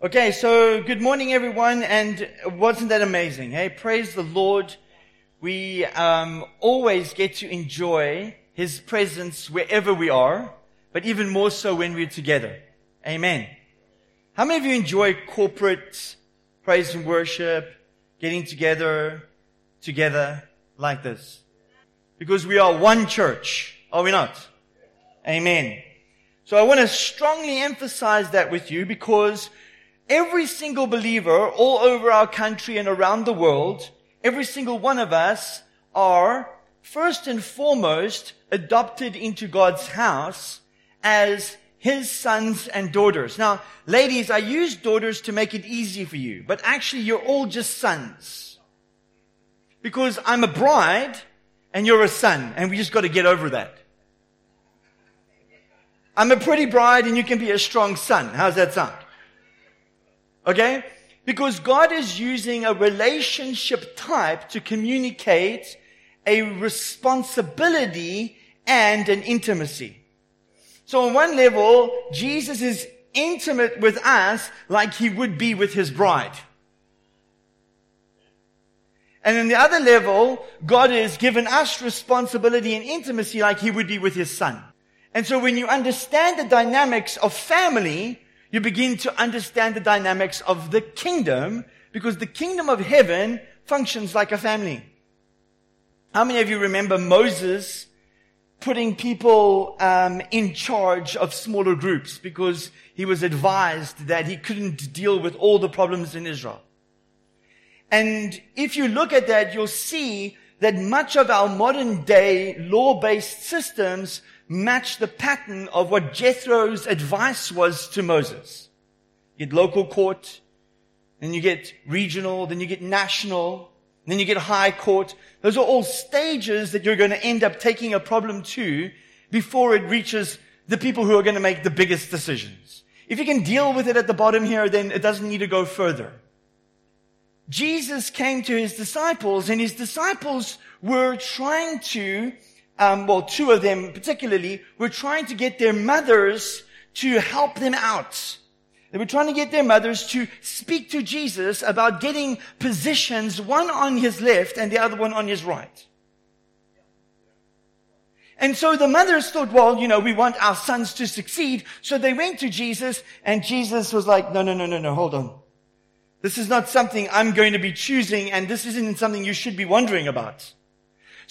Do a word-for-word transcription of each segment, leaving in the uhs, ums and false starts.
Okay, so good morning, everyone, and wasn't that amazing? Hey, praise the Lord. We um, always get to enjoy His presence wherever we are, but even more so when we're together. Amen. How many of you enjoy corporate praise and worship, getting together, together like this? Because we are one church, are we not? Amen. So I want to strongly emphasize that with you because every single believer all over our country and around the world, every single one of us are first and foremost adopted into God's house as His sons and daughters. Now, ladies, I use daughters to make it easy for you, but actually you're all just sons. Because I'm a bride and you're a son, and we just got to get over that. I'm a pretty bride and you can be a strong son. How's that sound? Okay? Because God is using a relationship type to communicate a responsibility and an intimacy. So on one level, Jesus is intimate with us like He would be with His bride. And on the other level, God has given us responsibility and intimacy like He would be with His son. And so when you understand the dynamics of family, you begin to understand the dynamics of the kingdom, because the kingdom of heaven functions like a family. How many of you remember Moses putting people um, in charge of smaller groups because he was advised that he couldn't deal with all the problems in Israel? And if you look at that, you'll see that much of our modern day law-based systems match the pattern of what Jethro's advice was to Moses. You get local court, then you get regional, then you get national, then you get high court. Those are all stages that you're going to end up taking a problem to before it reaches the people who are going to make the biggest decisions. If you can deal with it at the bottom here, then it doesn't need to go further. Jesus came to His disciples, and His disciples were trying to Um, well, two of them particularly were trying to get their mothers to help them out. They were trying to get their mothers to speak to Jesus about getting positions, one on His left and the other one on His right. And so the mothers thought, well, you know, we want our sons to succeed. So they went to Jesus, and Jesus was like, no, no, no, no, no, hold on. This is not something I'm going to be choosing, and this isn't something you should be wondering about.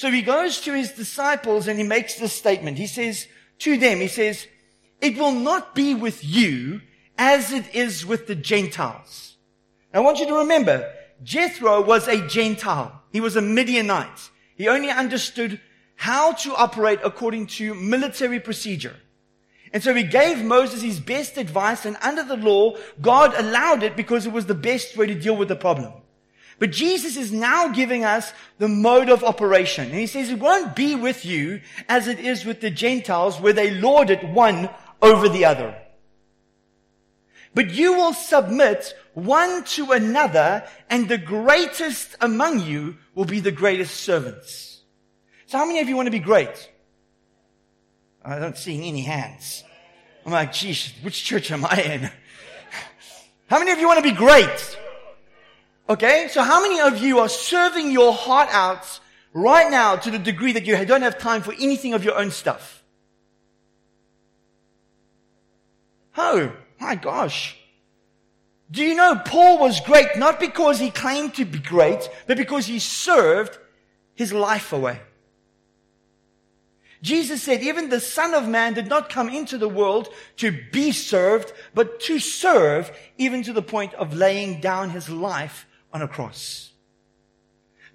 So He goes to His disciples and He makes this statement. He says to them, He says, it will not be with you as it is with the Gentiles. Now I want you to remember, Jethro was a Gentile. He was a Midianite. He only understood how to operate according to military procedure. And so He gave Moses his best advice, and under the law, God allowed it because it was the best way to deal with the problem. But Jesus is now giving us the mode of operation. And He says, it won't be with you as it is with the Gentiles, where they lord it one over the other. But you will submit one to another, and the greatest among you will be the greatest servants. So how many of you want to be great? I don't see any hands. I'm like, geez, which church am I in? How many of you want to be great? Okay, so how many of you are serving your heart out right now to the degree that you don't have time for anything of your own stuff? Oh, my gosh. Do you know Paul was great not because he claimed to be great, but because he served his life away? Jesus said, even the Son of Man did not come into the world to be served, but to serve, even to the point of laying down His life on a cross.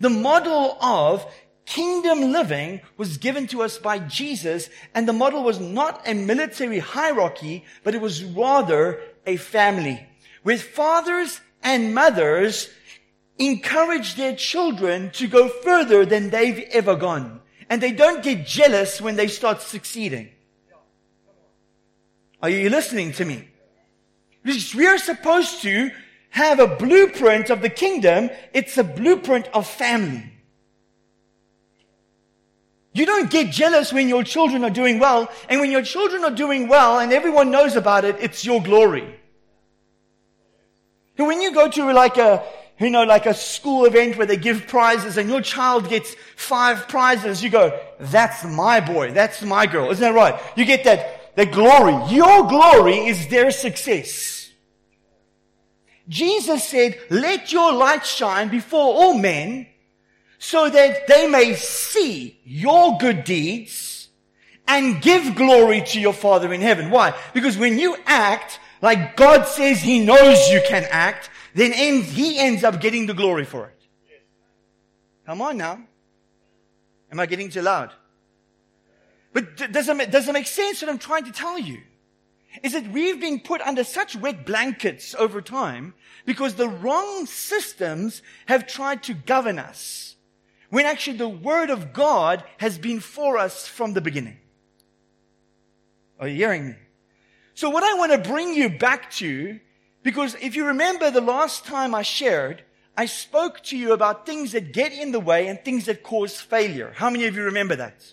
The model of kingdom living was given to us by Jesus, and the model was not a military hierarchy, but it was rather a family, where fathers and mothers encourage their children to go further than they've ever gone, and they don't get jealous when they start succeeding. Are you listening to me? We are supposed to have a blueprint of the kingdom. It's a blueprint of family. You don't get jealous when your children are doing well. And when your children are doing well and everyone knows about it, it's your glory. You know, when you go to like a, you know, like a school event where they give prizes and your child gets five prizes, you go, that's my boy, that's my girl. Isn't that right? You get that, that glory. Your glory is their success. Jesus said, let your light shine before all men so that they may see your good deeds and give glory to your Father in heaven. Why? Because when you act like God says He knows you can act, then ends, He ends up getting the glory for it. Come on now. Am I getting too loud? But does it, does it make sense what I'm trying to tell you? Is that we've been put under such wet blankets over time because the wrong systems have tried to govern us, when actually the Word of God has been for us from the beginning. Are you hearing me? So what I want to bring you back to, because if you remember the last time I shared, I spoke to you about things that get in the way and things that cause failure. How many of you remember that?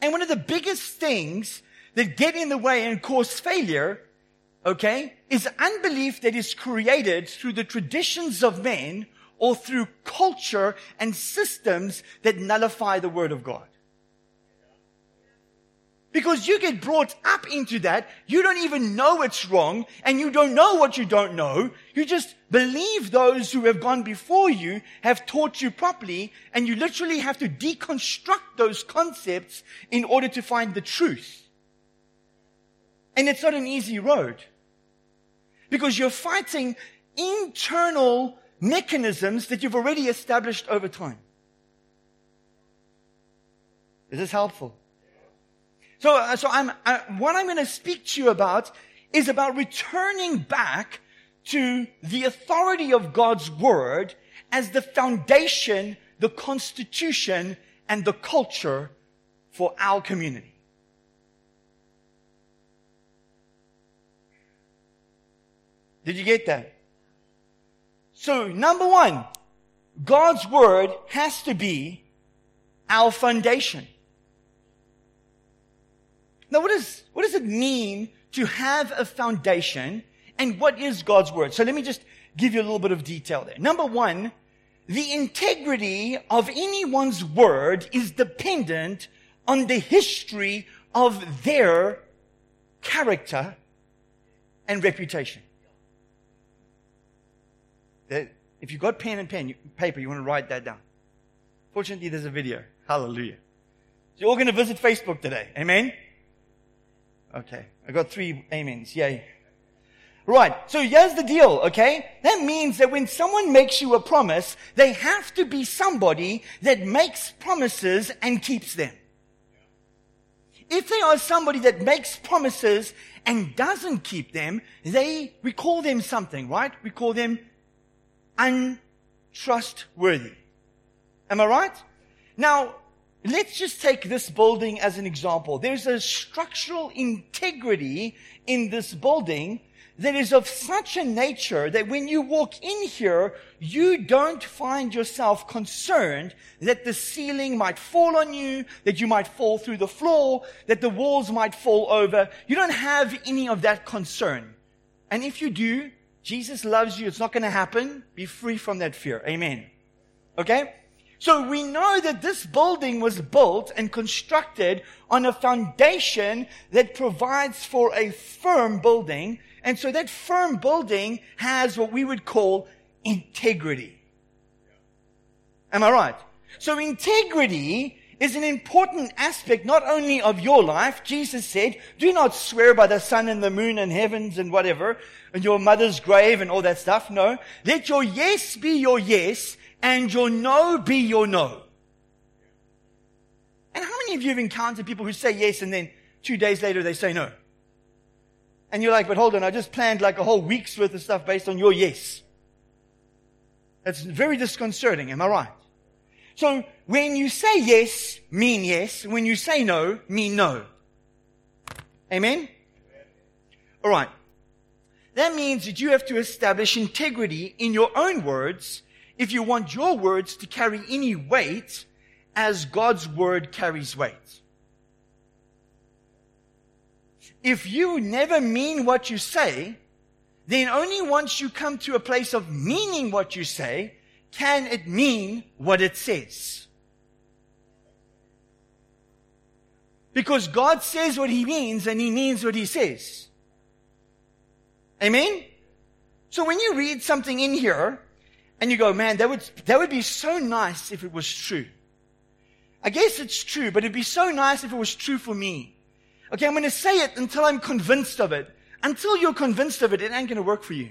And one of the biggest things that get in the way and cause failure, okay, is unbelief that is created through the traditions of men or through culture and systems that nullify the Word of God. Because you get brought up into that, you don't even know it's wrong, and you don't know what you don't know. You just believe those who have gone before you have taught you properly, and you literally have to deconstruct those concepts in order to find the truth. And it's not an easy road. Because you're fighting internal mechanisms that you've already established over time. Is this helpful? So, so I'm, I, what I'm going to speak to you about is about returning back to the authority of God's Word as the foundation, the constitution, and the culture for our community. Did you get that? So, number one, God's Word has to be our foundation. Now, what does what does it mean to have a foundation, and what is God's Word? So let me just give you a little bit of detail there. Number one, the integrity of anyone's word is dependent on the history of their character and reputation. If you've got pen and pen, paper, you want to write that down. Fortunately, there's a video. Hallelujah. So you're all going to visit Facebook today. Amen? Okay, I got three amens, yay. Right, so here's the deal, okay? That means that when someone makes you a promise, they have to be somebody that makes promises and keeps them. If they are somebody that makes promises and doesn't keep them, they, we call them something, right? We call them untrustworthy. Am I right? Now, let's just take this building as an example. There's a structural integrity in this building that is of such a nature that when you walk in here, you don't find yourself concerned that the ceiling might fall on you, that you might fall through the floor, that the walls might fall over. You don't have any of that concern. And if you do, Jesus loves you. It's not going to happen. Be free from that fear. Amen. Okay? So we know that this building was built and constructed on a foundation that provides for a firm building. And so that firm building has what we would call integrity. Am I right? So integrity is an important aspect not only of your life. Jesus said, do not swear by the sun and the moon and heavens and whatever, and your mother's grave and all that stuff. No. Let your yes be your yes, and your no be your no. And how many of you have encountered people who say yes and then two days later they say no? And you're like, but hold on, I just planned like a whole week's worth of stuff based on your yes. That's very disconcerting, am I right? So when you say yes, mean yes. When you say no, mean no. Amen? All right. That means that you have to establish integrity in your own words if you want your words to carry any weight as God's Word carries weight. If you never mean what you say, then only once you come to a place of meaning what you say, can it mean what it says. Because God says what He means, and He means what He says. Amen? So when you read something in here, and you go, man, that would, that would be so nice if it was true. I guess it's true, but it'd be so nice if it was true for me. Okay, I'm going to say it until I'm convinced of it. Until you're convinced of it, it ain't going to work for you.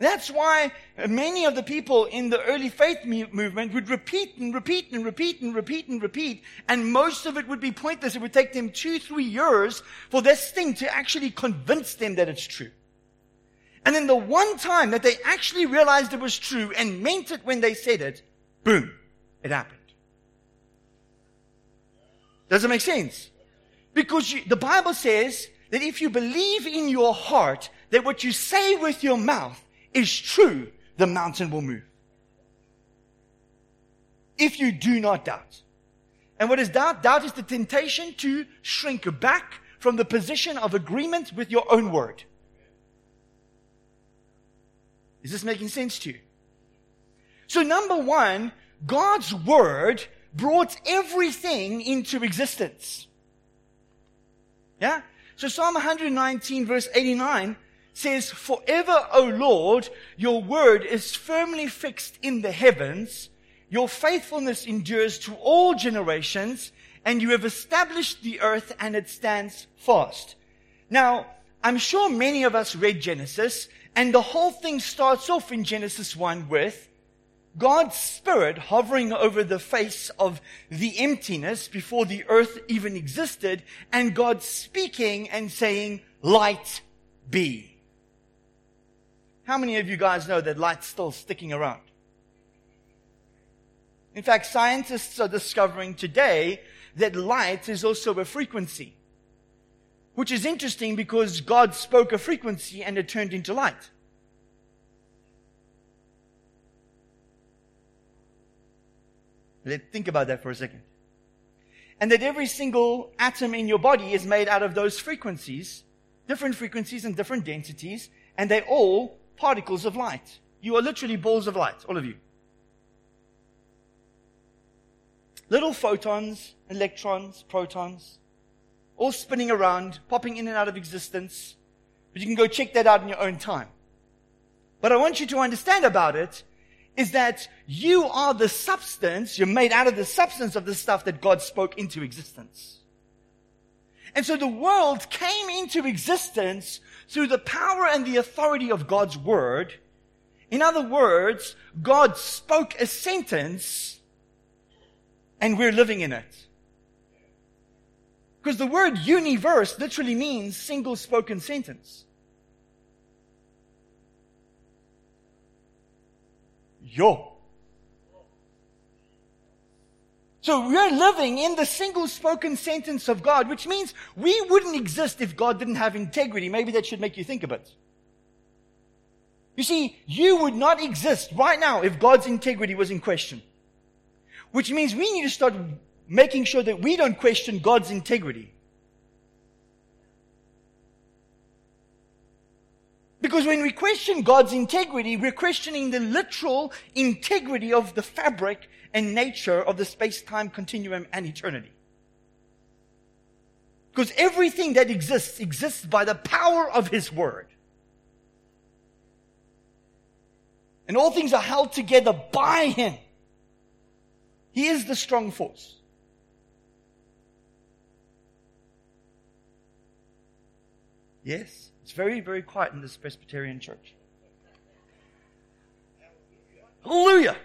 That's why many of the people in the early faith me- movement would repeat and repeat and repeat and repeat and repeat, and most of it would be pointless. It would take them two, three years for this thing to actually convince them that it's true. And then the one time that they actually realized it was true and meant it when they said it, boom, it happened. Does it make sense? Because you, the Bible says that if you believe in your heart that what you say with your mouth is true, the mountain will move. If you do not doubt. And what is doubt? Doubt is the temptation to shrink back from the position of agreement with your own word. Is this making sense to you? So number one, God's word brought everything into existence. Yeah? So Psalm one nineteen verse eighty-nine says, "Forever, O Lord, your word is firmly fixed in the heavens. Your faithfulness endures to all generations, and you have established the earth, and it stands fast." Now, I'm sure many of us read Genesis, and the whole thing starts off in Genesis one with God's Spirit hovering over the face of the emptiness before the earth even existed, and God speaking and saying, "Light be." How many of you guys know that light's still sticking around? In fact, scientists are discovering today that light is also a frequency, which is interesting because God spoke a frequency and it turned into light. Let's think about that for a second. And that every single atom in your body is made out of those frequencies, different frequencies and different densities, and they all particles of light. You are literally balls of light, all of you. Little photons, electrons, protons, all spinning around, popping in and out of existence. But you can go check that out in your own time. But I want you to understand about it is that you are the substance, you're made out of the substance of the stuff that God spoke into existence. And so the world came into existence through the power and the authority of God's word. In other words, God spoke a sentence and we're living in it. Because the word universe literally means single spoken sentence. Yo. So we're living in the single spoken sentence of God, which means we wouldn't exist if God didn't have integrity. Maybe that should make you think a bit. You see, you would not exist right now if God's integrity was in question. Which means we need to start making sure that we don't question God's integrity. Because when we question God's integrity, we're questioning the literal integrity of the fabric and nature of the space-time continuum and eternity. Because everything that exists, exists by the power of His word. And all things are held together by Him. He is the strong force. Yes? It's very, very quiet in this Presbyterian church. Hallelujah.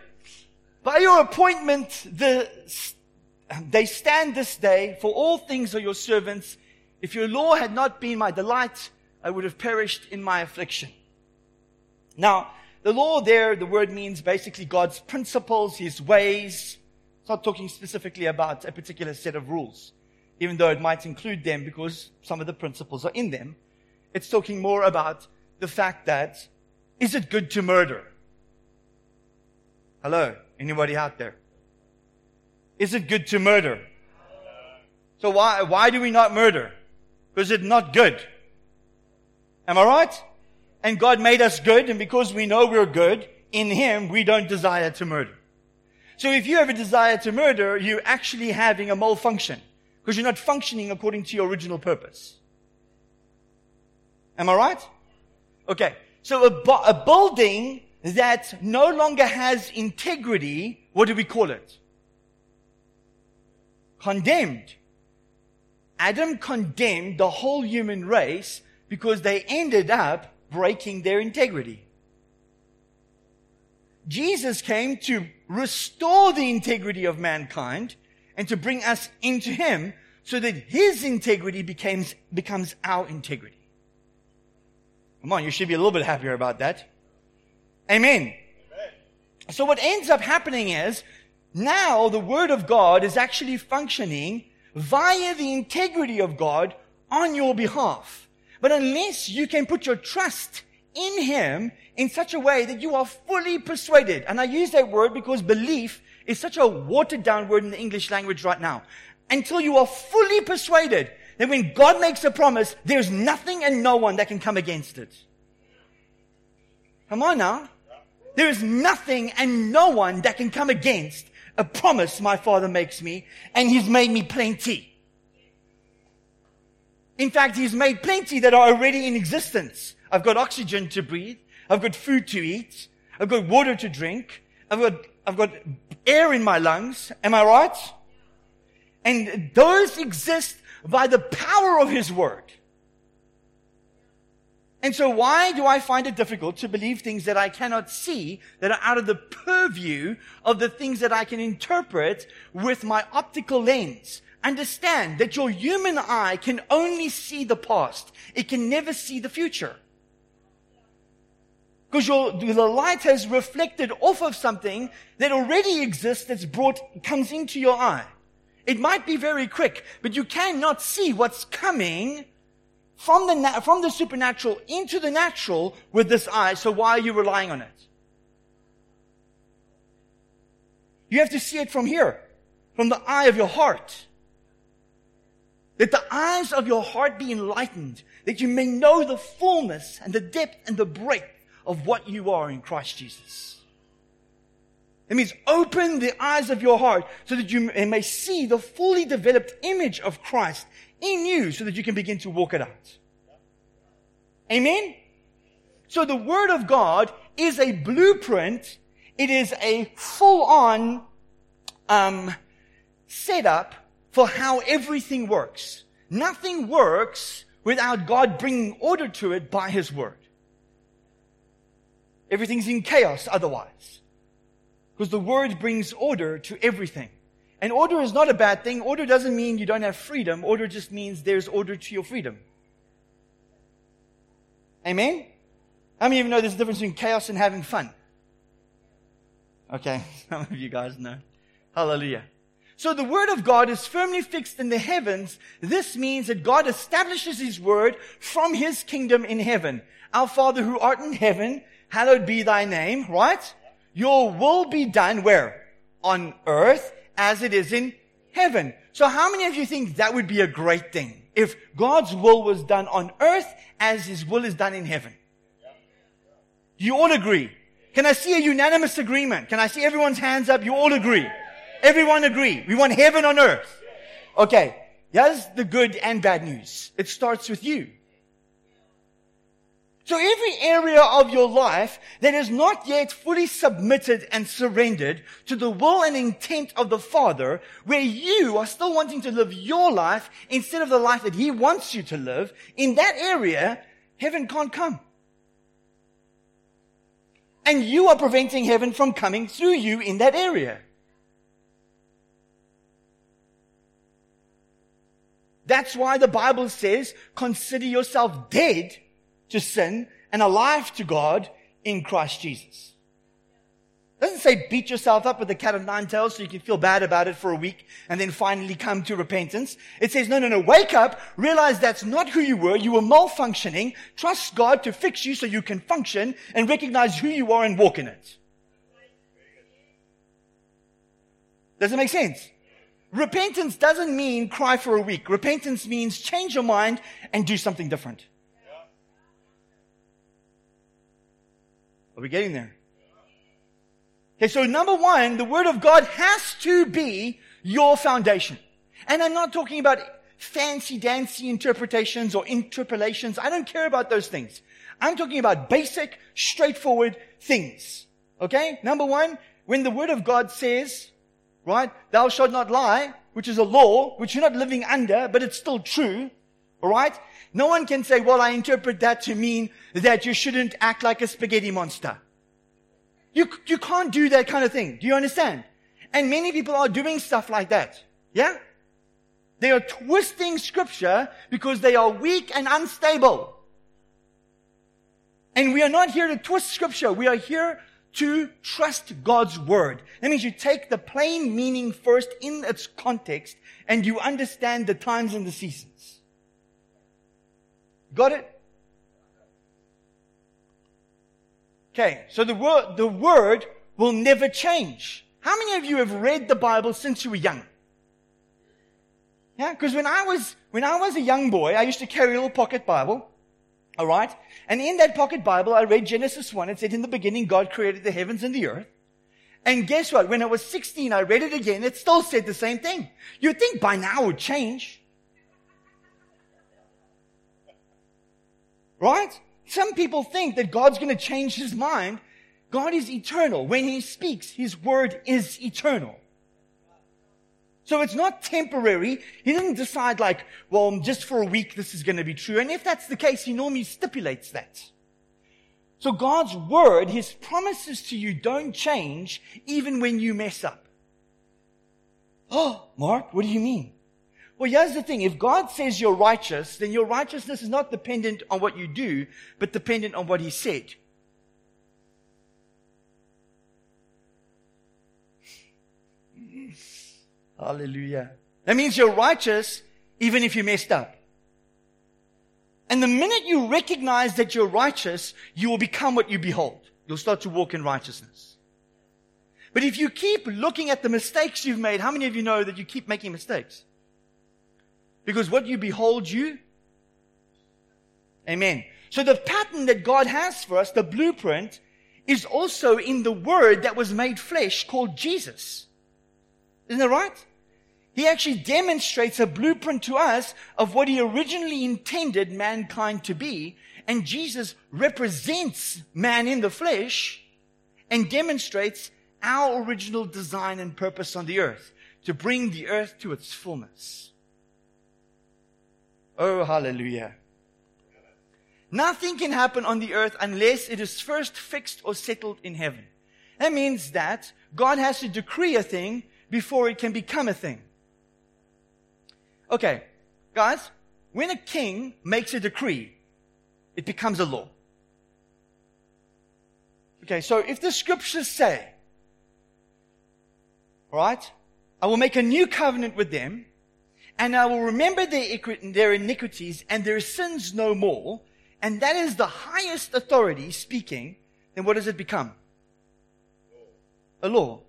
By your appointment, the, they stand this day, for all things are your servants. If your law had not been my delight, I would have perished in my affliction. Now, the law there, the word means basically God's principles, His ways. It's not talking specifically about a particular set of rules, even though it might include them because some of the principles are in them. It's talking more about the fact that, is it good to murder? Hello? Anybody out there? Is it good to murder? So why, why do we not murder? Because it's not good. Am I right? And God made us good, and because we know we're good, in Him, we don't desire to murder. So if you have a desire to murder, you're actually having a malfunction, because you're not functioning according to your original purpose. Am I right? Okay. So a, bo- a building that no longer has integrity, what do we call it? Condemned. Adam condemned the whole human race because they ended up breaking their integrity. Jesus came to restore the integrity of mankind and to bring us into Him so that His integrity becomes, becomes our integrity. Come on, you should be a little bit happier about that. Amen. Amen. So what ends up happening is now the Word of God is actually functioning via the integrity of God on your behalf. But unless you can put your trust in Him in such a way that you are fully persuaded. And I use that word because belief is such a watered down word in the English language right now. Until you are fully persuaded that when God makes a promise, there's nothing and no one that can come against it. Come on now. There is nothing and no one that can come against a promise my Father makes me, and He's made me plenty. In fact, He's made plenty that are already in existence. I've got oxygen to breathe. I've got food to eat. I've got water to drink. I've got, I've got air in my lungs. Am I right? And those exist by the power of His Word. And so why do I find it difficult to believe things that I cannot see, that are out of the purview of the things that I can interpret with my optical lens? Understand that your human eye can only see the past. It can never see the future. Because your, the light has reflected off of something that already exists, that's brought, comes into your eye. It might be very quick, but you cannot see what's coming from the, na- from the supernatural into the natural with this eye. So why are you relying on it? You have to see it from here, from the eye of your heart. That the eyes of your heart be enlightened, that you may know the fullness and the depth and the breadth of what you are in Christ Jesus. It means open the eyes of your heart so that you may see the fully developed image of Christ in you so that you can begin to walk it out. Amen? So the Word of God is a blueprint. It is a full-on um, setup for how everything works. Nothing works without God bringing order to it by His Word. Everything's in chaos otherwise. Because the Word brings order to everything. And order is not a bad thing. Order doesn't mean you don't have freedom. Order just means there's order to your freedom. Amen? How many of you know there's a difference between chaos and having fun? Okay, some of you guys know. Hallelujah. So the Word of God is firmly fixed in the heavens. This means that God establishes His Word from His kingdom in heaven. Our Father who art in heaven, hallowed be thy name, right? Your will be done where? On earth as it is in heaven. So how many of you think that would be a great thing? If God's will was done on earth as His will is done in heaven. You all agree. Can I see a unanimous agreement? Can I see everyone's hands up? You all agree. Everyone agree. We want heaven on earth. Okay. Here's the good and bad news. It starts with you. So every area of your life that is not yet fully submitted and surrendered to the will and intent of the Father, where you are still wanting to live your life instead of the life that He wants you to live, in that area, heaven can't come. And you are preventing heaven from coming through you in that area. That's why the Bible says, consider yourself dead to sin and alive to God in Christ Jesus. It doesn't say beat yourself up with a cat of nine tails so you can feel bad about it for a week and then finally come to repentance. It says, no, no, no, wake up, realize that's not who you were. You were malfunctioning. Trust God to fix you so you can function and recognize who you are and walk in it. Does it make sense? Repentance doesn't mean cry for a week. Repentance means change your mind and do something different. Are we getting there? Okay, so number one, the Word of God has to be your foundation. And I'm not talking about fancy-dancy interpretations or interpolations. I don't care about those things. I'm talking about basic, straightforward things. Okay? Number one, when the Word of God says, right, thou shalt not lie, which is a law, which you're not living under, but it's still true, all right? No one can say, well, I interpret that to mean that you shouldn't act like a spaghetti monster. You, you can't do that kind of thing. Do you understand? And many people are doing stuff like that. Yeah? They are twisting scripture because they are weak and unstable. And we are not here to twist scripture. We are here to trust God's word. That means you take the plain meaning first in its context and you understand the times and the seasons. Got it? Okay, so the word, the word will never change. How many of you have read the Bible since you were young? Yeah, because when I was, when I was a young boy, I used to carry a little pocket Bible. All right. And in that pocket Bible, I read Genesis one. It said, in the beginning, God created the heavens and the earth. And guess what? When I was sixteen, I read it again. It still said the same thing. You'd think by now it would change. Right? Some people think that God's going to change his mind. God is eternal. When he speaks, his word is eternal. So it's not temporary. He didn't decide like, well, just for a week this is going to be true. And if that's the case, he normally stipulates that. So God's word, his promises to you don't change even when you mess up. Oh, Mark, what do you mean? Well, here's the thing. If God says you're righteous, then your righteousness is not dependent on what you do, but dependent on what he said. Hallelujah. That means you're righteous even if you messed up. And the minute you recognize that you're righteous, you will become what you behold. You'll start to walk in righteousness. But if you keep looking at the mistakes you've made, how many of you know that you keep making mistakes? Because what you behold, you... Amen. So the pattern that God has for us, the blueprint, is also in the Word that was made flesh called Jesus. Isn't that right? He actually demonstrates a blueprint to us of what he originally intended mankind to be. And Jesus represents man in the flesh and demonstrates our original design and purpose on the earth, to bring the earth to its fullness. Oh, hallelujah. Nothing can happen on the earth unless it is first fixed or settled in heaven. That means that God has to decree a thing before it can become a thing. Okay, guys, when a king makes a decree, it becomes a law. Okay, so if the scriptures say, all right, I will make a new covenant with them, and I will remember their, their iniquities and their sins no more, and that is the highest authority speaking, then what does it become? A law.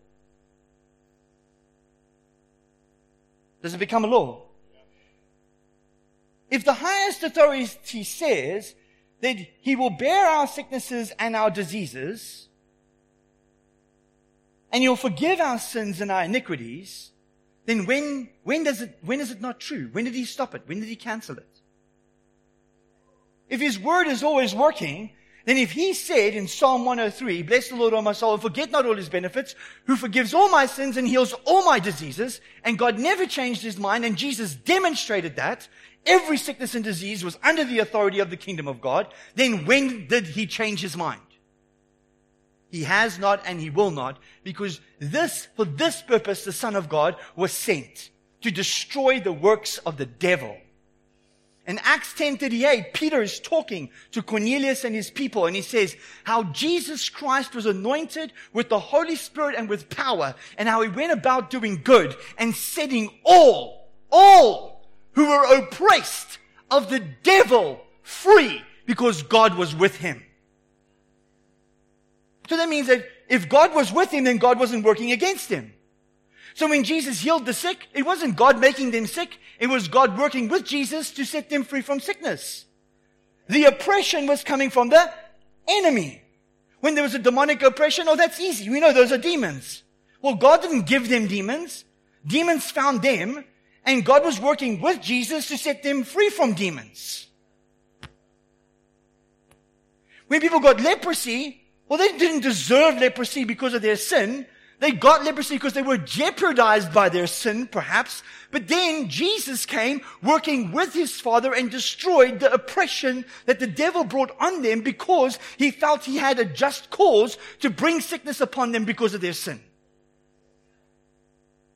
Does it become a law? If the highest authority says that he will bear our sicknesses and our diseases, and he'll forgive our sins and our iniquities, then when, when does it, when is it not true? When did he stop it? When did he cancel it? If his word is always working, then if he said in Psalm one oh three, bless the Lord, O my soul, and forget not all his benefits, who forgives all my sins and heals all my diseases, and God never changed his mind, and Jesus demonstrated that, every sickness and disease was under the authority of the kingdom of God, then when did he change his mind? He has not and he will not, because this, for this purpose, the Son of God was sent to destroy the works of the devil. In Acts ten thirty-eight, Peter is talking to Cornelius and his people, and he says how Jesus Christ was anointed with the Holy Spirit and with power, and how he went about doing good and setting all, all who were oppressed of the devil free, because God was with him. So that means that if God was with him, then God wasn't working against him. So when Jesus healed the sick, it wasn't God making them sick. It was God working with Jesus to set them free from sickness. The oppression was coming from the enemy. When there was a demonic oppression, oh, that's easy. We know those are demons. Well, God didn't give them demons. Demons found them, and God was working with Jesus to set them free from demons. When people got leprosy, well, they didn't deserve leprosy because of their sin. They got leprosy because they were jeopardized by their sin, perhaps. But then Jesus came working with his Father and destroyed the oppression that the devil brought on them because he felt he had a just cause to bring sickness upon them because of their sin.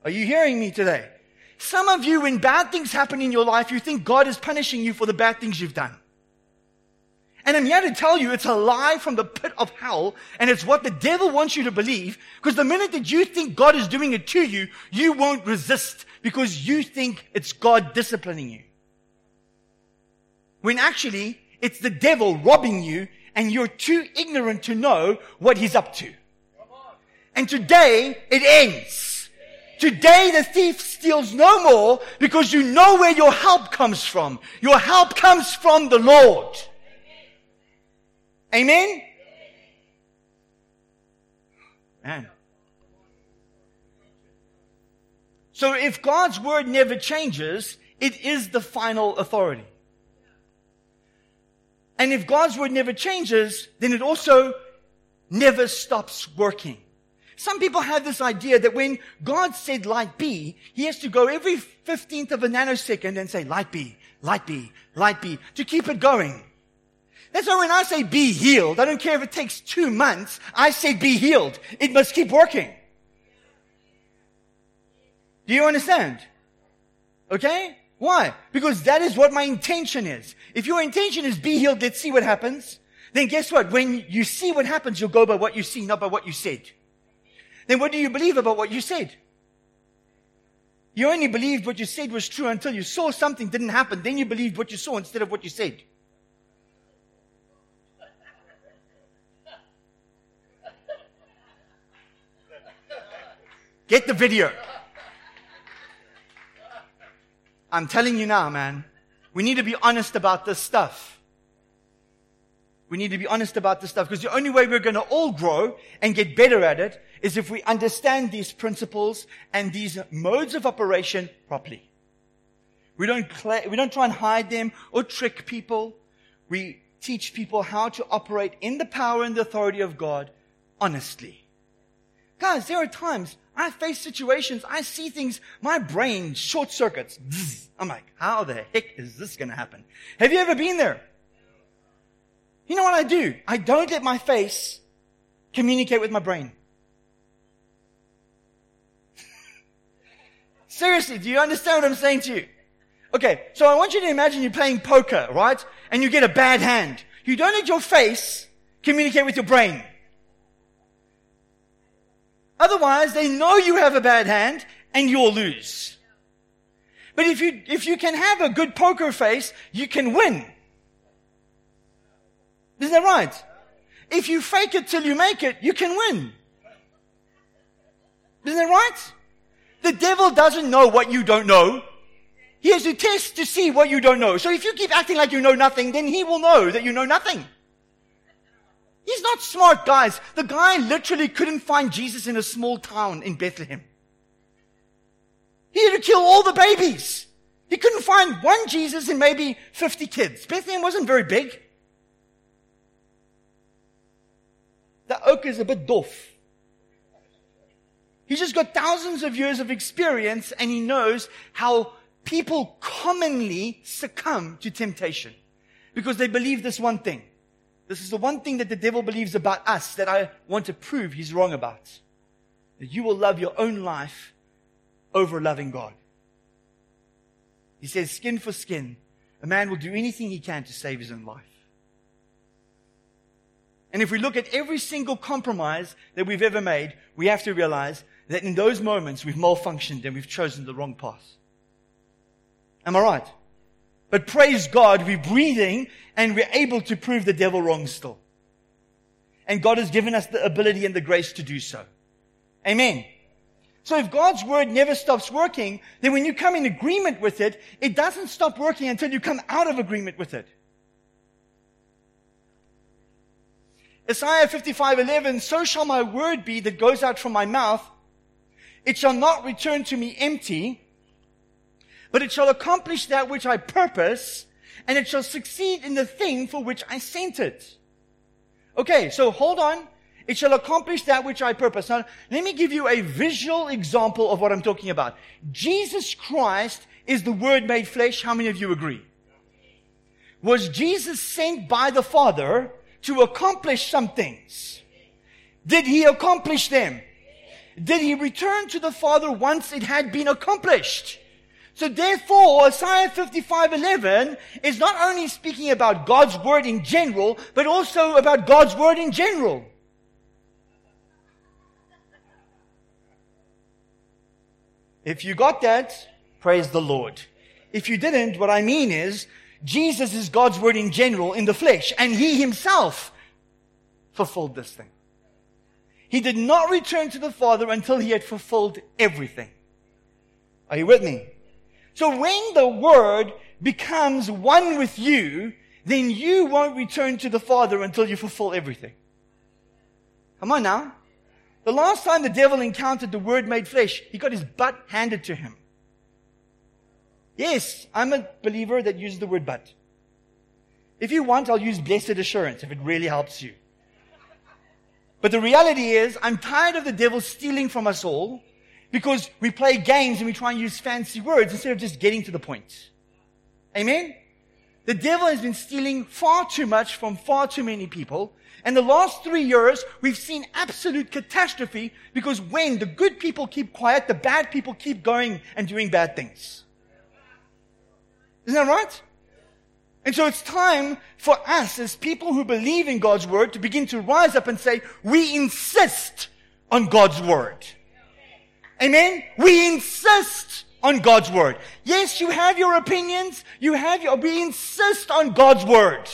Are you hearing me today? Some of you, when bad things happen in your life, you think God is punishing you for the bad things you've done. And I'm here to tell you it's a lie from the pit of hell, and it's what the devil wants you to believe, because the minute that you think God is doing it to you, you won't resist because you think it's God disciplining you. When actually, it's the devil robbing you, and you're too ignorant to know what he's up to. And today, it ends. Today, the thief steals no more because you know where your help comes from. Your help comes from the Lord. Amen? Man. So if God's word never changes, it is the final authority. And if God's word never changes, then it also never stops working. Some people have this idea that when God said light be, he has to go every fifteenth of a nanosecond and say light be, light be, light be, to keep it going. That's why when I say be healed, I don't care if it takes two months, I say be healed. It must keep working. Do you understand? Okay? Why? Because that is what my intention is. If your intention is be healed, let's see what happens, then guess what? When you see what happens, you'll go by what you see, not by what you said. Then what do you believe about what you said? You only believed what you said was true until you saw something didn't happen. Then you believed what you saw instead of what you said. Get the video. I'm telling you now, man. We need to be honest about this stuff. We need to be honest about this stuff because the only way we're going to all grow and get better at it is if we understand these principles and these modes of operation properly. We don't cl- we don't try and hide them or trick people. We teach people how to operate in the power and the authority of God honestly. Guys, there are times I face situations, I see things, my brain short circuits. I'm like, how the heck is this going to happen? Have you ever been there? You know what I do? I don't let my face communicate with my brain. Seriously, do you understand what I'm saying to you? Okay, so I want you to imagine you're playing poker, right? And you get a bad hand. You don't let your face communicate with your brain. Otherwise, they know you have a bad hand and you'll lose. But if you, if you can have a good poker face, you can win. Isn't that right? If you fake it till you make it, you can win. Isn't that right? The devil doesn't know what you don't know. He has to test to see what you don't know. So if you keep acting like you know nothing, then he will know that you know nothing. He's not smart, guys. The guy literally couldn't find Jesus in a small town in Bethlehem. He had to kill all the babies. He couldn't find one Jesus and maybe fifty kids. Bethlehem wasn't very big. The oak is a bit doof. He's just got thousands of years of experience and he knows how people commonly succumb to temptation because they believe this one thing. This is the one thing that the devil believes about us that I want to prove he's wrong about. That you will love your own life over loving God. He says, skin for skin, a man will do anything he can to save his own life. And if we look at every single compromise that we've ever made, we have to realize that in those moments we've malfunctioned and we've chosen the wrong path. Am I right? But praise God, we're breathing and we're able to prove the devil wrong still. And God has given us the ability and the grace to do so. Amen. So if God's word never stops working, then when you come in agreement with it, it doesn't stop working until you come out of agreement with it. Isaiah fifty-five eleven, so shall my word be that goes out from my mouth. It shall not return to me empty, but it shall accomplish that which I purpose, and it shall succeed in the thing for which I sent it. Okay, so hold on. It shall accomplish that which I purpose. Now, let me give you a visual example of what I'm talking about. Jesus Christ is the Word made flesh. How many of you agree? Was Jesus sent by the Father to accomplish some things? Did He accomplish them? Did He return to the Father once it had been accomplished? So therefore, Isaiah fifty-five eleven is not only speaking about God's Word in general, but also about God's Word in general. If you got that, praise the Lord. If you didn't, what I mean is, Jesus is God's Word in general in the flesh, and He Himself fulfilled this thing. He did not return to the Father until He had fulfilled everything. Are you with me? So when the Word becomes one with you, then you won't return to the Father until you fulfill everything. Come on now. The last time the devil encountered the Word made flesh, he got his butt handed to him. Yes, I'm a believer that uses the word but. If you want, I'll use blessed assurance if it really helps you. But the reality is, I'm tired of the devil stealing from us all because we play games and we try and use fancy words instead of just getting to the point. Amen? The devil has been stealing far too much from far too many people. And the last three years, we've seen absolute catastrophe because when the good people keep quiet, the bad people keep going and doing bad things. Isn't that right? And so it's time for us as people who believe in God's Word to begin to rise up and say, we insist on God's Word. Amen? We insist on God's Word. Yes, you have your opinions. You have your, we insist on God's Word.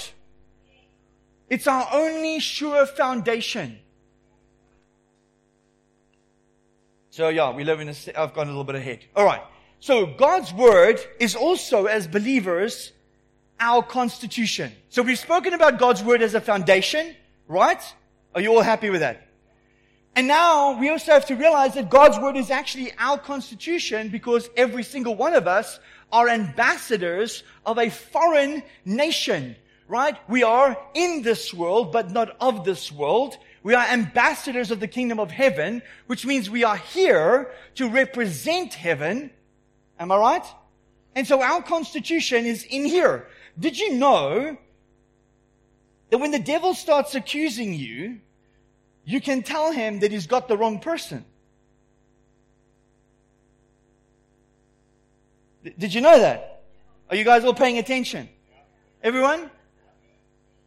It's our only sure foundation. So yeah, we live in a, I've gone a little bit ahead. All right. So God's Word is also, as believers, our constitution. So we've spoken about God's Word as a foundation, right? Are you all happy with that? And now we also have to realize that God's Word is actually our constitution because every single one of us are ambassadors of a foreign nation. Right? We are in this world, but not of this world. We are ambassadors of the kingdom of heaven, which means we are here to represent heaven. Am I right? And so our constitution is in here. Did you know that when the devil starts accusing you, you can tell him that he's got the wrong person? Did you know that? Are you guys all paying attention? Everyone?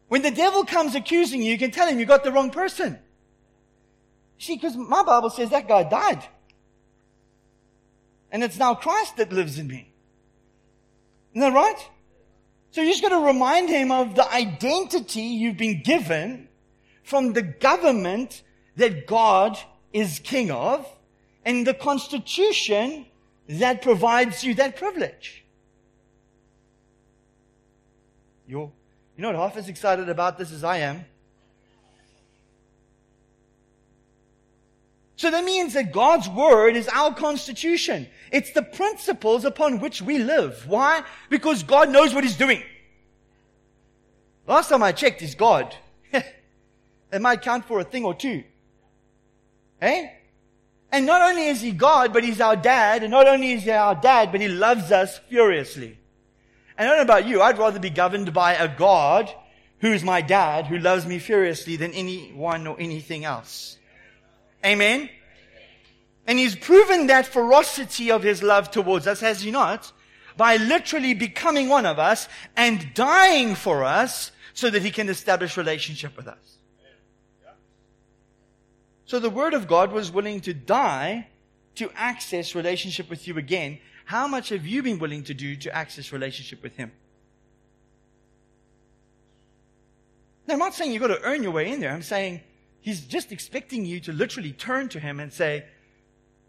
When the devil comes accusing you, you can tell him you got the wrong person. See, because my Bible says that guy died. And it's now Christ that lives in me. Isn't that right? So you're just going to remind him of the identity you've been given from the government that God is king of and the constitution that provides you that privilege. You're You're not half as excited about this as I am. So that means that God's Word is our constitution. It's the principles upon which we live. Why? Because God knows what He's doing. Last time I checked, He's God. That might count for a thing or two. Eh? And not only is He God, but He's our dad. And not only is He our dad, but He loves us furiously. I don't know about you, I'd rather be governed by a God who is my dad, who loves me furiously than anyone or anything else. Amen? And He's proven that ferocity of His love towards us, has He not? By literally becoming one of us and dying for us so that He can establish relationship with us. So the Word of God was willing to die to access relationship with you again. How much have you been willing to do to access relationship with Him? Now, I'm not saying you've got to earn your way in there. I'm saying He's just expecting you to literally turn to Him and say,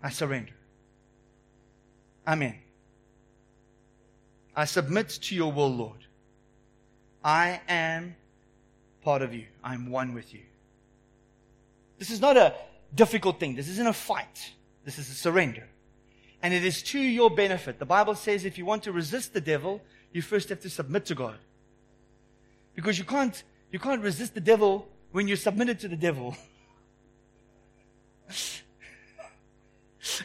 I surrender. I'm in. I submit to your will, Lord. I am part of you. I'm one with you. This is not a difficult thing. This isn't a fight. This is a surrender. And it is to your benefit. The Bible says if you want to resist the devil, you first have to submit to God. Because you can't, you can't resist the devil when you're submitted to the devil.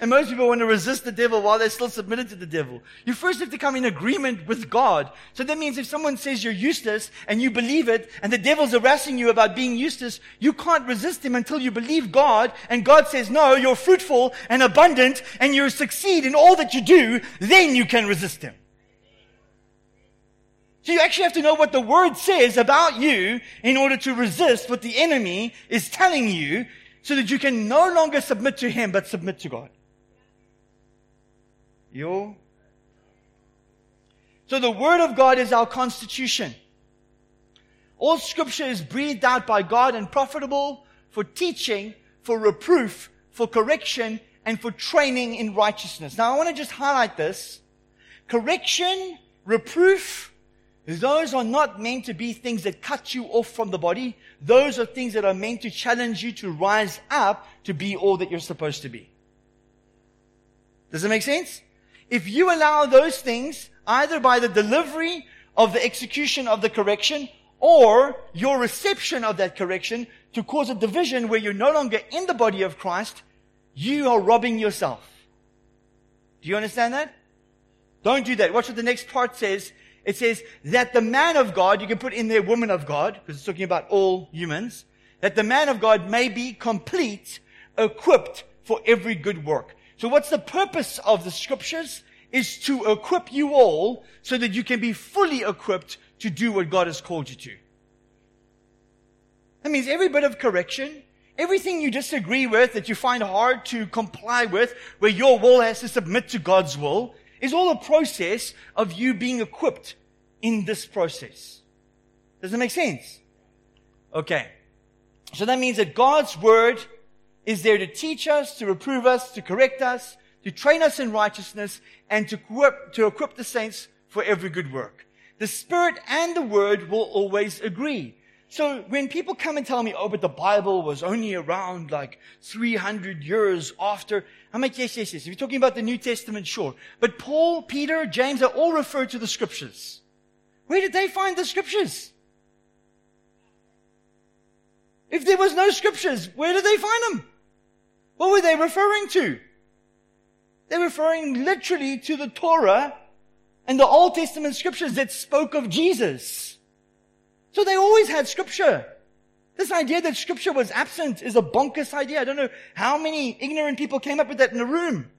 And most people want to resist the devil while they're still submitted to the devil. You first have to come in agreement with God. So that means if someone says you're useless and you believe it and the devil's harassing you about being useless, you can't resist him until you believe God and God says, no, you're fruitful and abundant and you succeed in all that you do, then you can resist him. So you actually have to know what the Word says about you in order to resist what the enemy is telling you, so that you can no longer submit to him, but submit to God. Yo. So the Word of God is our constitution. All Scripture is breathed out by God and profitable for teaching, for reproof, for correction, and for training in righteousness. Now I want to just highlight this. Correction, reproof, those are not meant to be things that cut you off from the body. Those are things that are meant to challenge you to rise up to be all that you're supposed to be. Does that make sense? If you allow those things, either by the delivery of the execution of the correction or your reception of that correction, to cause a division where you're no longer in the body of Christ, you are robbing yourself. Do you understand that? Don't do that. Watch what the next part says. It says that the man of God, you can put in there woman of God, because it's talking about all humans, that the man of God may be complete, equipped for every good work. So what's the purpose of the Scriptures? Is to equip you all so that you can be fully equipped to do what God has called you to. That means every bit of correction, everything you disagree with, that you find hard to comply with, where your will has to submit to God's will, is all a process of you being equipped in this process. Does that make sense? Okay. So that means that God's Word is there to teach us, to reprove us, to correct us, to train us in righteousness, and to equip, to equip the saints for every good work. The Spirit and the Word will always agree. So when people come and tell me, oh, but the Bible was only around like three hundred years after, I'm like, yes, yes, yes. If you're talking about the New Testament, sure. But Paul, Peter, James are all referred to the Scriptures. Where did they find the Scriptures? If there was no Scriptures, where did they find them? What were they referring to? They're referring literally to the Torah and the Old Testament Scriptures that spoke of Jesus. So they always had Scripture. This idea that Scripture was absent is a bonkers idea. I don't know how many ignorant people came up with that in the room.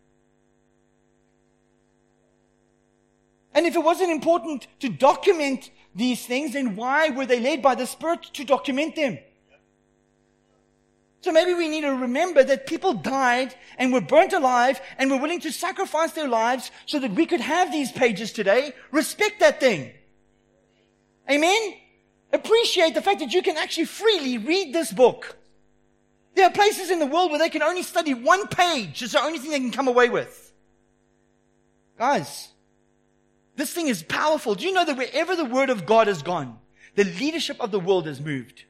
And if it wasn't important to document these things, then why were they led by the Spirit to document them? So maybe we need to remember that people died and were burnt alive and were willing to sacrifice their lives so that we could have these pages today. Respect that thing. Amen? Appreciate the fact that you can actually freely read this book. There are places in the world where they can only study one page. It's the only thing they can come away with. Guys, this thing is powerful. Do you know that wherever the Word of God has gone, the leadership of the world has moved?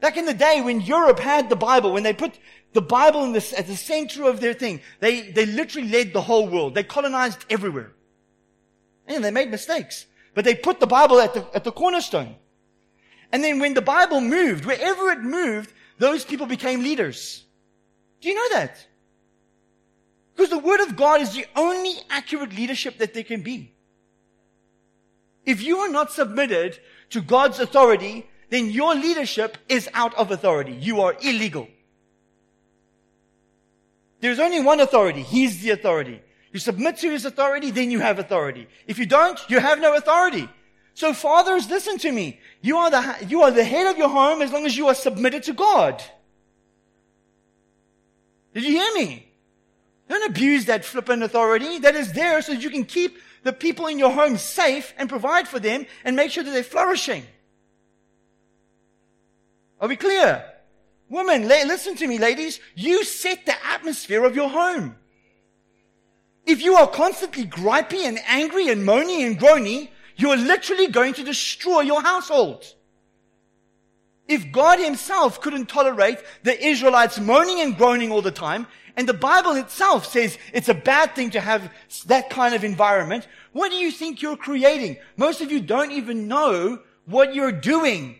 Back in the day when Europe had the Bible, when they put the Bible in the, at the center of their thing, they, they literally led the whole world. They colonized everywhere. And they made mistakes. But they put the Bible at the, at the cornerstone. And then when the Bible moved, wherever it moved, those people became leaders. Do you know that? Because the Word of God is the only accurate leadership that there can be. If you are not submitted to God's authority, then your leadership is out of authority. You are illegal. There's only one authority. He's the authority. You submit to His authority, then you have authority. If you don't, you have no authority. So fathers, listen to me. You are the, you are the head of your home as long as you are submitted to God. Did you hear me? Don't abuse that flippant authority that is there so that you can keep the people in your home safe and provide for them and make sure that they're flourishing. Are we clear? Women, la- listen to me, ladies. You set the atmosphere of your home. If you are constantly gripey and angry and moany and groany, you are literally going to destroy your household. if God himself couldn't tolerate the Israelites moaning and groaning all the time, and the Bible itself says it's a bad thing to have that kind of environment, what do you think you're creating? Most of you don't even know what you're doing,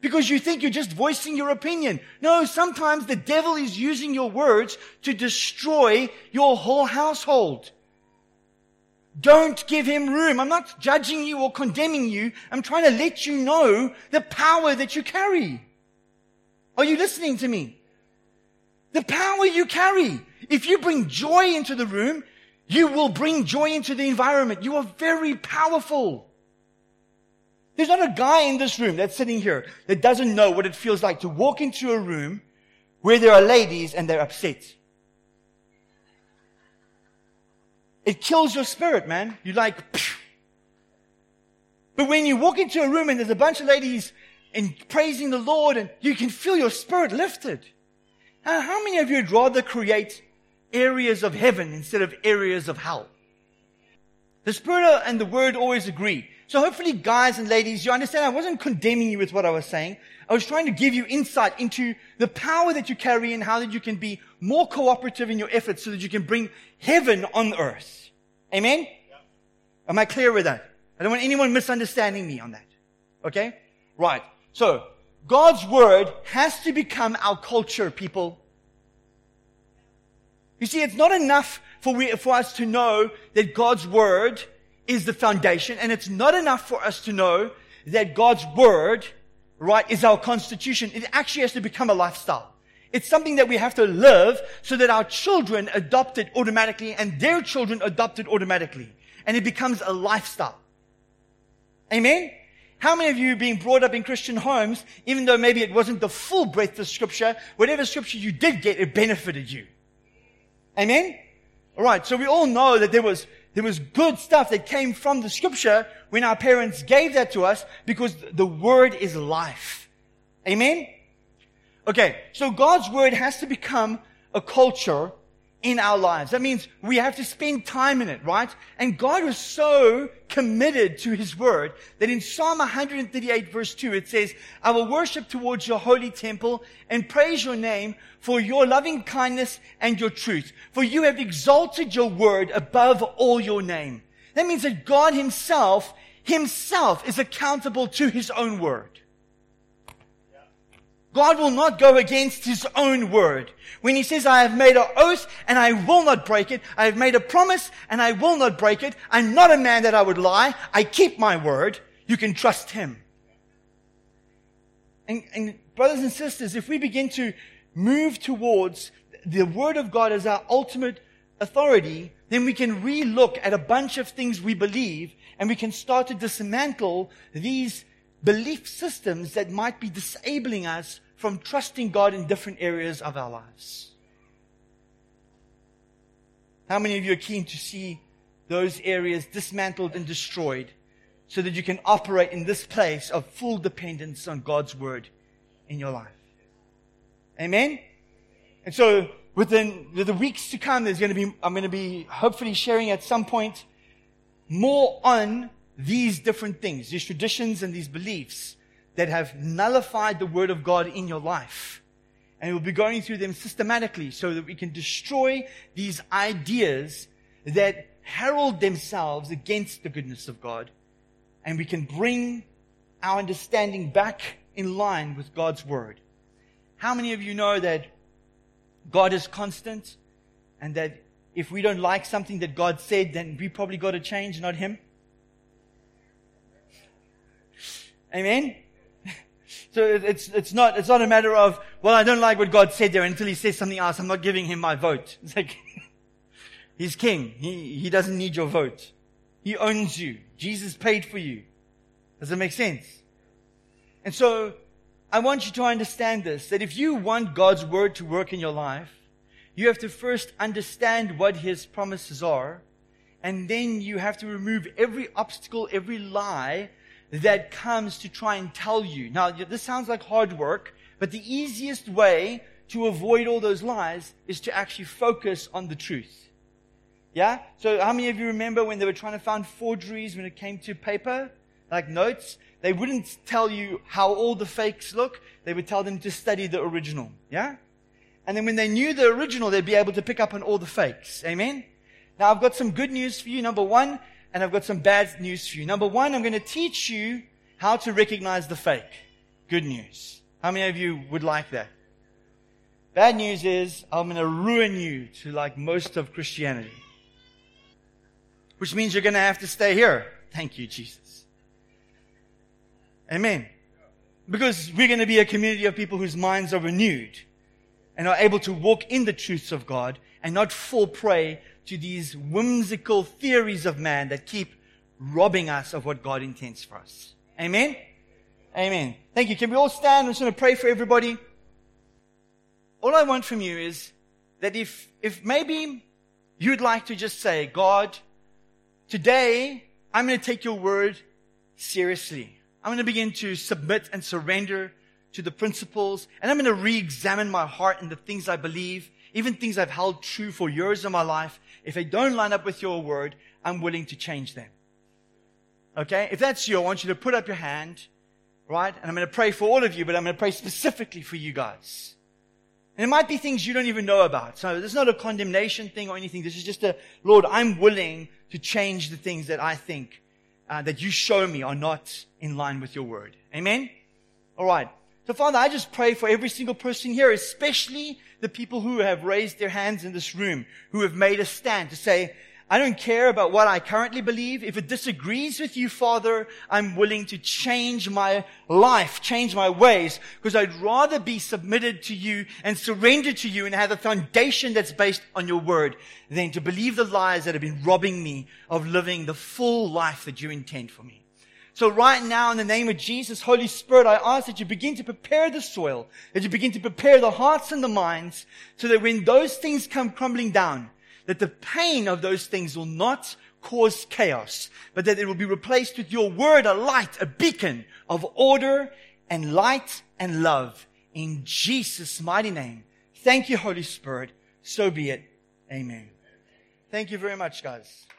because you think you're just voicing your opinion. No, sometimes the devil is using your words to destroy your whole household. Don't give him room. I'm not judging you or condemning you. I'm trying to let you know the power that you carry. Are you listening to me? The power you carry. If you bring joy into the room, you will bring joy into the environment. You are very powerful. There's not a guy in this room that's sitting here that doesn't know what it feels like to walk into a room where there are ladies and they're upset. It kills your spirit, man. You're like, phew. But when you walk into a room and there's a bunch of ladies and praising the Lord, and you can feel your spirit lifted. Now, how many of you would rather create areas of heaven instead of areas of hell? The Spirit and the Word always agree. So hopefully, guys and ladies, you understand I wasn't condemning you with what I was saying. I was trying to give you insight into the power that you carry and how that you can be more cooperative in your efforts so that you can bring heaven on earth. Amen? Yeah. Am I clear with that? I don't want anyone misunderstanding me on that. Okay? Right. So, God's Word has to become our culture, people. You see, it's not enough for we, for us to know that God's Word is the foundation, and it's not enough for us to know that God's Word, right, is our constitution. It actually has to become a lifestyle. It's something that we have to live so that our children adopt it automatically and their children adopt it automatically. And it becomes a lifestyle. Amen? How many of you being brought up in Christian homes, even though maybe it wasn't the full breadth of Scripture, whatever Scripture you did get, it benefited you? Amen? All right, so we all know that there was There was good stuff that came from the Scripture when our parents gave that to us, because the Word is life. Amen? Okay, so God's Word has to become a culture in our lives. That means we have to spend time in it, right? And God was so committed to His Word that in Psalm one thirty-eight verse two it says, "I will worship towards your holy temple and praise your name for your loving kindness and your truth. For you have exalted your Word above all your name." That means that God Himself, Himself is accountable to His own Word. God will not go against His own Word. When He says, "I have made an oath and I will not break it. I have made a promise and I will not break it. I'm not a man that I would lie. I keep my word." You can trust Him. And, and brothers and sisters, if we begin to move towards the Word of God as our ultimate authority, then we can re-look at a bunch of things we believe, and we can start to dismantle these belief systems that might be disabling us from trusting God in different areas of our lives. How many of you are keen to see those areas dismantled and destroyed so that you can operate in this place of full dependence on God's Word in your life? Amen? And so within the weeks to come, there's going to be, I'm going to be hopefully sharing at some point more on these different things, these traditions and these beliefs that have nullified the Word of God in your life. And we'll be going through them systematically so that we can destroy these ideas that herald themselves against the goodness of God. And we can bring our understanding back in line with God's Word. How many of you know that God is constant, and that if we don't like something that God said, then we probably got to change, not Him? Amen? So it's it's not it's not a matter of, well, I don't like what God said there, until He says something else, I'm not giving Him my vote. It's like, He's king. He he doesn't need your vote. He owns you. Jesus paid for you. Does that make sense? And so I want you to understand this, that if you want God's Word to work in your life, you have to first understand what His promises are, and then you have to remove every obstacle, every lie that comes to try and tell you. Now, this sounds like hard work, but the easiest way to avoid all those lies is to actually focus on the truth. Yeah? So how many of you remember when they were trying to find forgeries when it came to paper, like notes? They wouldn't tell you how all the fakes look. They would tell them to study the original. Yeah? And then when they knew the original, they'd be able to pick up on all the fakes. Amen? Now, I've got some good news for you, number one, and I've got some bad news for you. Number one, I'm going to teach you how to recognize the fake. Good news. How many of you would like that? Bad news is I'm going to ruin you to like most of Christianity. Which means you're going to have to stay here. Thank you, Jesus. Amen. Because we're going to be a community of people whose minds are renewed and are able to walk in the truths of God and not fall prey to these whimsical theories of man that keep robbing us of what God intends for us. Amen? Amen. Thank you. Can we all stand? I'm just going to pray for everybody. All I want from you is that if, if maybe you'd like to just say, God, today I'm going to take your word seriously. I'm going to begin to submit and surrender to the principles. And I'm going to re-examine my heart and the things I believe, even things I've held true for years of my life. If they don't line up with your word, I'm willing to change them. Okay? If that's you, I want you to put up your hand, right? And I'm going to pray for all of you, but I'm going to pray specifically for you guys. And it might be things you don't even know about. So this is not a condemnation thing or anything. This is just a, Lord, I'm willing to change the things that I think Uh, that you show me are not in line with your word. Amen? All right. So, Father, I just pray for every single person here, especially the people who have raised their hands in this room, who have made a stand to say, I don't care about what I currently believe. If it disagrees with you, Father, I'm willing to change my life, change my ways, because I'd rather be submitted to you and surrender to you and have a foundation that's based on your word than to believe the lies that have been robbing me of living the full life that you intend for me. So right now, in the name of Jesus, Holy Spirit, I ask that you begin to prepare the soil, that you begin to prepare the hearts and the minds so that when those things come crumbling down, that the pain of those things will not cause chaos, but that it will be replaced with your word, a light, a beacon of order and light and love. In Jesus' mighty name. Thank you, Holy Spirit. So be it. Amen. Thank you very much, guys.